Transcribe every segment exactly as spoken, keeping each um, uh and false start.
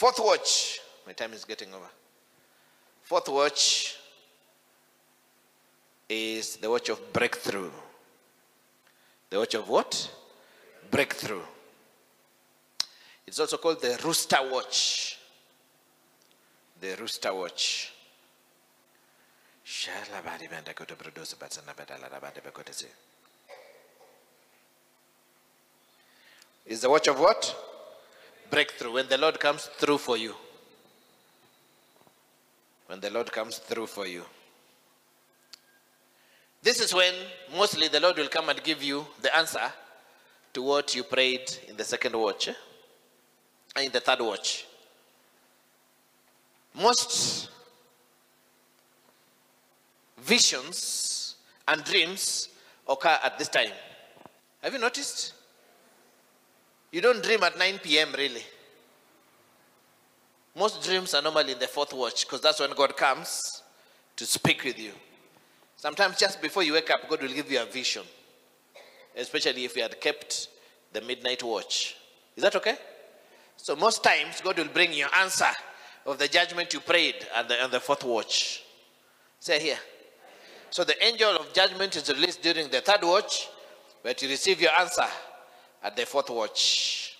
Fourth watch. My time is getting over. Fourth watch is the watch of breakthrough. The watch of what? Breakthrough. It's also called the rooster watch. The rooster watch. Is the watch of what? Breakthrough. When the Lord comes through for you. When the Lord comes through for you. This is when mostly the Lord will come and give you the answer to what you prayed in the second watch eh? and in the third watch. Most visions and dreams occur at this time. Have you noticed? You don't dream at nine p m really. Most dreams are normally in the fourth watch because that's when God comes to speak with you. Sometimes just before you wake up, God will give you a vision. Especially if you had kept the midnight watch. Is that okay? So most times, God will bring your answer of the judgment you prayed at the, on the fourth watch. Say here. So the angel of judgment is released during the third watch, but you receive your answer at the fourth watch.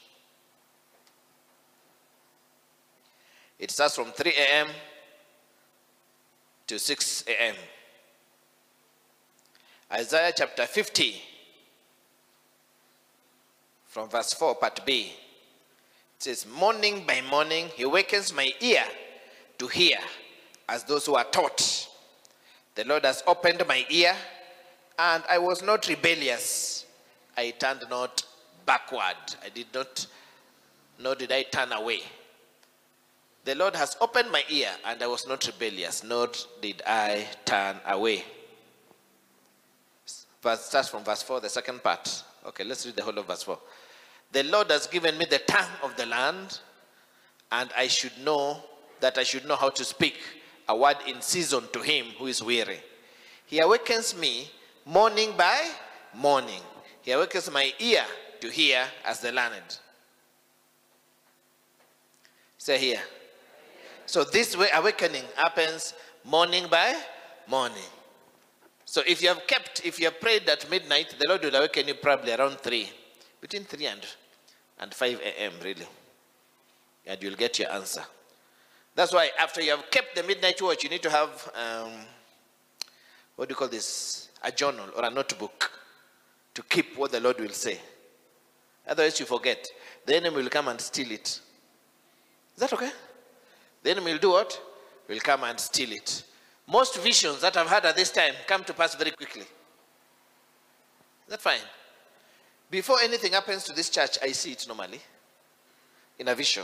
It starts from three a m to six a m Isaiah chapter fifty, from verse four, part B. It says, morning by morning, he wakens my ear to hear as those who are taught. The Lord has opened my ear, and I was not rebellious. I turned not backward. I did not, nor did I turn away. The Lord has opened my ear, and I was not rebellious, nor did I turn away. Verse, starts from verse four, the second part. Okay, let's read the whole of verse four. The Lord has given me the tongue of the land, and I should know that I should know how to speak a word in season to him who is weary. He awakens me morning by morning. He awakens my ear to hear as the learned. Say here. So this way awakening happens morning by morning. So if you have kept, if you have prayed at midnight, the Lord will awaken you probably around three, between three and, and five a m really. And you'll get your answer. That's why after you have kept the midnight watch, you need to have, um, what do you call this? A journal or a notebook to keep what the Lord will say. Otherwise you forget. The enemy will come and steal it. Is that okay? The enemy will do what? Will come and steal it. Most visions that I've had at this time come to pass very quickly. Is that fine? Before anything happens to this church, I see it normally in a vision.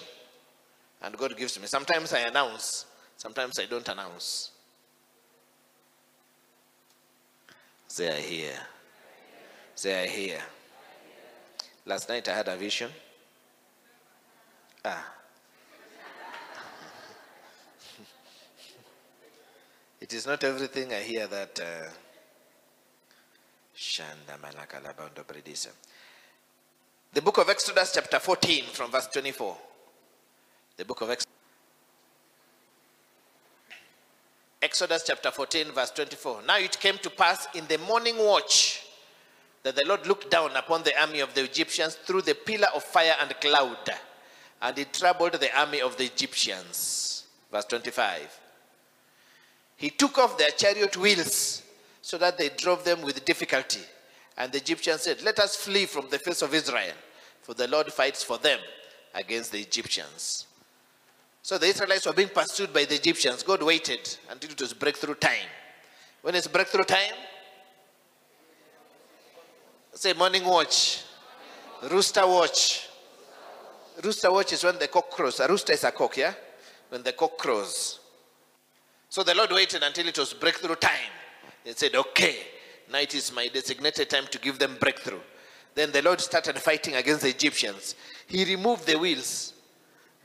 And God gives me. Sometimes I announce. Sometimes I don't announce. Say I hear. Say I hear. Last night I had a vision. Ah. It is not everything I hear that uh, the book of Exodus chapter fourteen from verse twenty-four. The book of Exodus. Exodus chapter fourteen verse twenty-four. Now it came to pass in the morning watch that the Lord looked down upon the army of the Egyptians through the pillar of fire and cloud, and it troubled the army of the Egyptians. Verse twenty-five. He took off their chariot wheels so that they drove them with difficulty. And the Egyptians said, let us flee from the face of Israel, for the Lord fights for them against the Egyptians. So the Israelites were being pursued by the Egyptians. God waited until it was breakthrough time. When is breakthrough time? Say morning watch. Rooster watch. Rooster watch is when the cock crows. A rooster is a cock, yeah? When the cock crows. So the Lord waited until it was breakthrough time. They said, okay, now it is my designated time to give them breakthrough. Then the Lord started fighting against the Egyptians. He removed the wheels.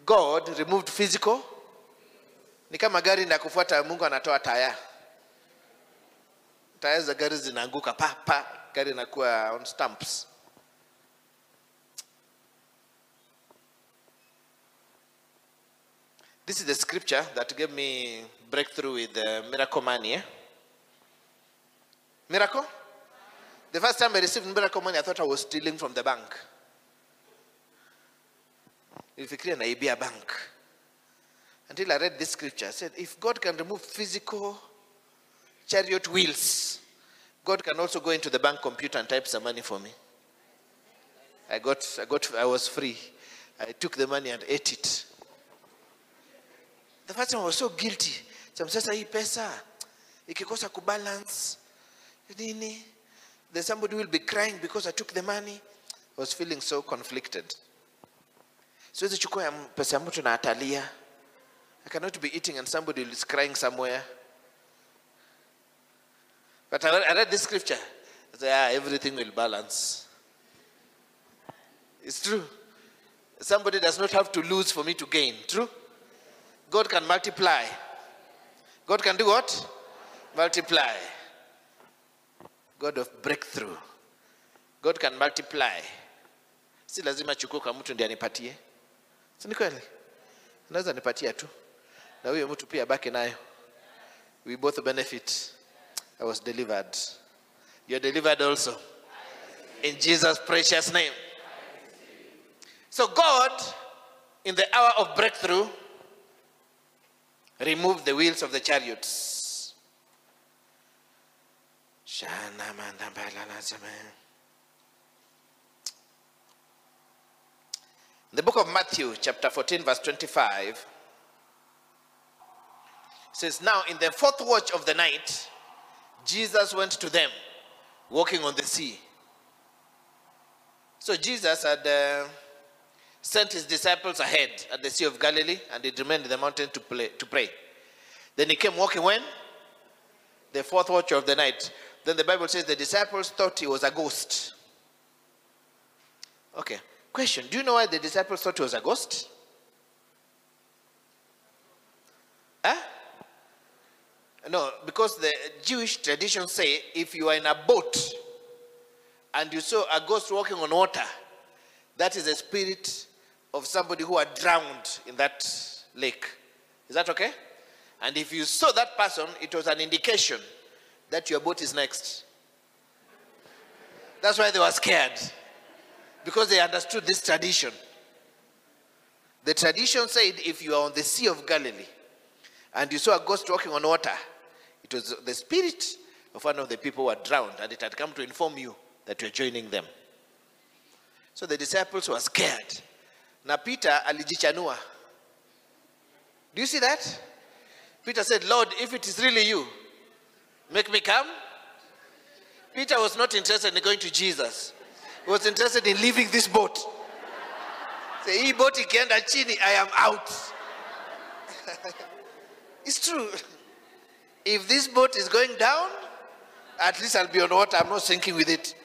God removed physical. Ni kama gari inakufuata Mungu anatoa taya. Taya za gari zinaanguka pa pa, gari inakuwa on stumps. This is the scripture that gave me breakthrough with uh, Miracle Money. Eh? Miracle? The first time I received Miracle Money, I thought I was stealing from the bank. If you create an Ibia bank. Until I read this scripture, I said, if God can remove physical chariot wheels, God can also go into the bank computer and type some money for me. I got, I got, I was free. I took the money and ate it. The first time I was so guilty. Samsasa hii pesa, ikikosa kubalance, nini? Then somebody will be crying because I took the money. I was feeling so conflicted. So the chukua pesa mtu na atalia. I cannot be eating and somebody is crying somewhere. But I read this scripture. I said, ah, everything will balance. It's true. Somebody does not have to lose for me to gain. True? God can multiply. God can do what? Multiply. God of breakthrough. God can multiply. Si lazima chukuka mtu ndiye anipatie. Si ni kweli? Naweza nipatia tu. Na huyo mtu pia baki nayo. We both benefit. I was delivered. You are delivered also. In Jesus' precious name. So God, in the hour of breakthrough, removed the wheels of the chariots. In the book of Matthew, chapter fourteen, verse twenty-five, says, now in the fourth watch of the night, Jesus went to them, walking on the sea. So Jesus had... Uh, sent his disciples ahead at the Sea of Galilee, and it remained in the mountain to, play, to pray. Then he came walking when? The fourth watch of the night. Then the Bible says the disciples thought he was a ghost. Okay. Question. Do you know why the disciples thought he was a ghost? Huh? No, because the Jewish tradition say if you are in a boat and you saw a ghost walking on water, that is a spirit of somebody who had drowned in that lake. Is that okay? And if you saw that person, it was an indication that your boat is next. That's why they were scared. Because they understood this tradition. The tradition said if you are on the Sea of Galilee and you saw a ghost walking on water, it was the spirit of one of the people who had drowned, and it had come to inform you that you are joining them. So the disciples were scared. Na Peter alijichanua. Do you see that? Peter said, Lord, if it is really you, make me come. Peter was not interested in going to Jesus. He was interested in leaving this boat. Say, "Hii boat ikienda chini, I am out." It's true. If this boat is going down, at least I'll be on water. I'm not sinking with it.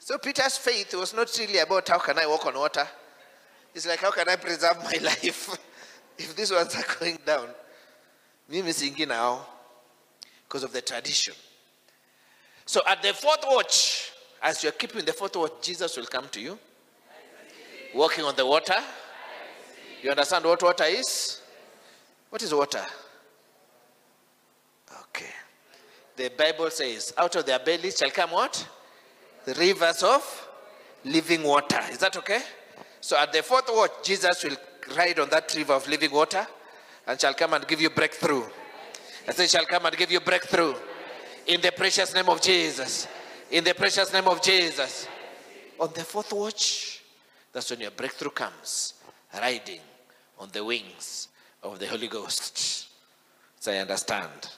So Peter's faith was not really about how can I walk on water. It's like, how can I preserve my life if these ones are going down? Me missing now because of the tradition. So at the fourth watch, as you're keeping the fourth watch, Jesus will come to you. Walking on the water. You understand what water is? What is water? Okay. The Bible says, out of their bellies shall come what? The rivers of living water. Is that okay? So at the fourth watch, Jesus will ride on that river of living water and shall come and give you breakthrough. I say, shall come and give you breakthrough. In the precious name of Jesus. In the precious name of Jesus. On the fourth watch, that's when your breakthrough comes. Riding on the wings of the Holy Ghost. So I understand.